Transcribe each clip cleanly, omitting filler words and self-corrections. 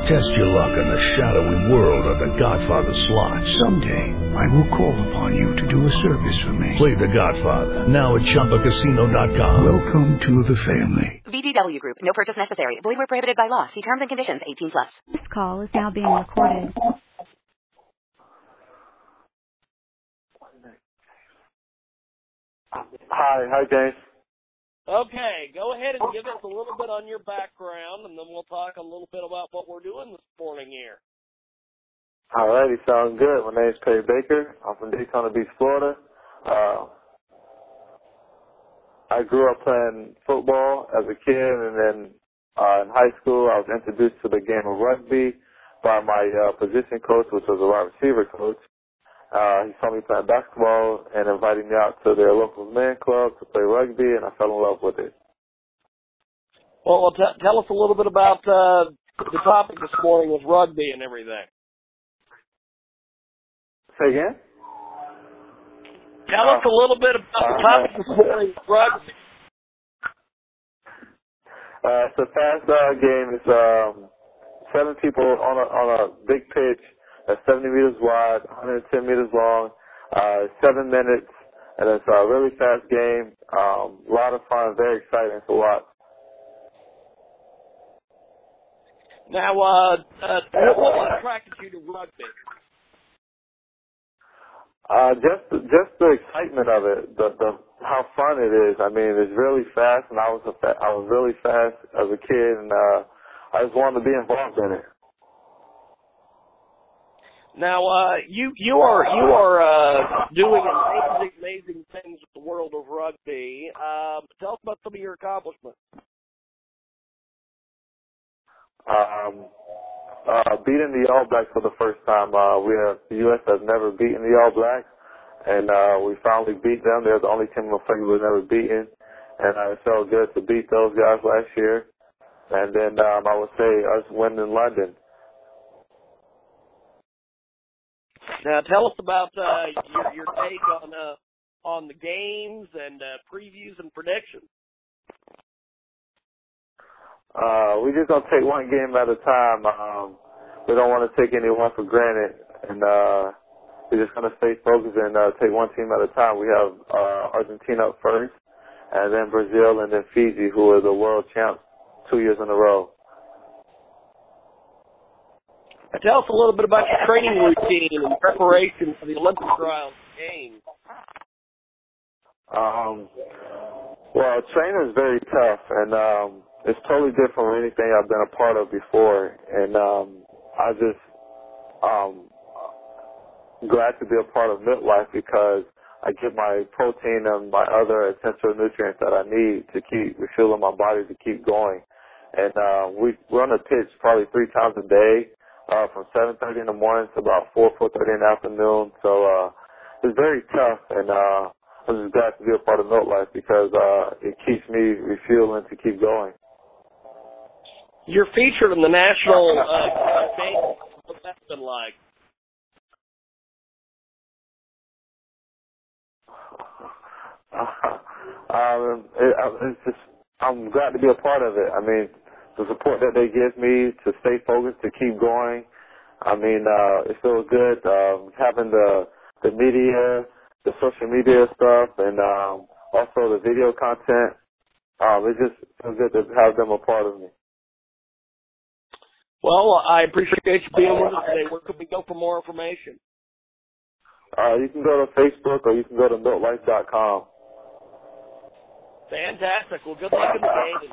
Test your luck in the shadowy world of The Godfather slot. Someday, I will call upon you to do a service for me. Play The Godfather, now at ChumbaCasino.com. Welcome to the family. VGW Group, no purchase necessary. Void where prohibited by law. See terms and conditions, 18+. This call is now being recorded. Hi James. Okay, go ahead and give us a little bit on your background, and then we'll talk a little bit about what we're doing this morning here. All righty, sounds good. My name is Perry Baker. I'm from Daytona Beach, Florida. I grew up playing football as a kid, and then in high school I was introduced to the game of rugby by my position coach, which was a wide receiver coach. He saw me playing basketball and invited me out to their local men's club to play rugby, and I fell in love with it. Well, tell us a little bit about the topic this morning with rugby and everything. Say again? Tell us a little bit about the topic this morning with rugby. It's a fast game. It's seven people on a big pitch. 70 meters wide, 110 meters long, 7 minutes, and it's a really fast game. A lot of fun, very exciting to watch. Now, what attracted you to rugby? Just the excitement of it, the how fun it is. I mean, it's really fast, and I was really fast as a kid, and I just wanted to be involved in it. Now, you are doing amazing things with the world of rugby. Tell us about some of your accomplishments. Beating the All Blacks for the first time. The U.S. has never beaten the All Blacks, and we finally beat them. They're the only team in the league we've never beaten, and it felt good to beat those guys last year. And then I would say us winning in London. Now, tell us about your take on the games and previews and predictions. We're just going to take one game at a time. We don't want to take anyone for granted, and we're just going to stay focused and take one team at a time. We have Argentina up first, and then Brazil, and then Fiji, who are the world champs 2 years in a row. Tell us a little bit about your training routine and preparation for the Olympic trials game. Well, training is very tough, and it's totally different from anything I've been a part of before. And I just glad to be a part of MilkLife because I get my protein and my other essential nutrients that I need to keep refueling my body to keep going. And we're on the pitch probably 3 times a day. From 7:30 in the morning to about 4:30 in the afternoon. So it's very tough, and I'm just glad to be a part of MilkLife because it keeps me refueling to keep going. You're featured in the national campaign. What's that been like? I'm glad to be a part of it. I mean, the support that they give me to stay focused, to keep going. I mean, it feels good having the media, the social media stuff, and also the video content. It just feels good to have them a part of me. Well, I appreciate you being with us today. Where can we go for more information? You can go to Facebook or you can go to MilkLife.com. Fantastic. Well, good luck in the game.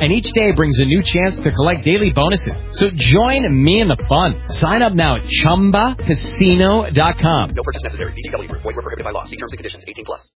and each day brings a new chance to collect daily bonuses. So join me in the fun. Sign up now at ChumbaCasino.com. No purchase necessary. VGW Group. Void where prohibited by law. See terms and conditions. 18+.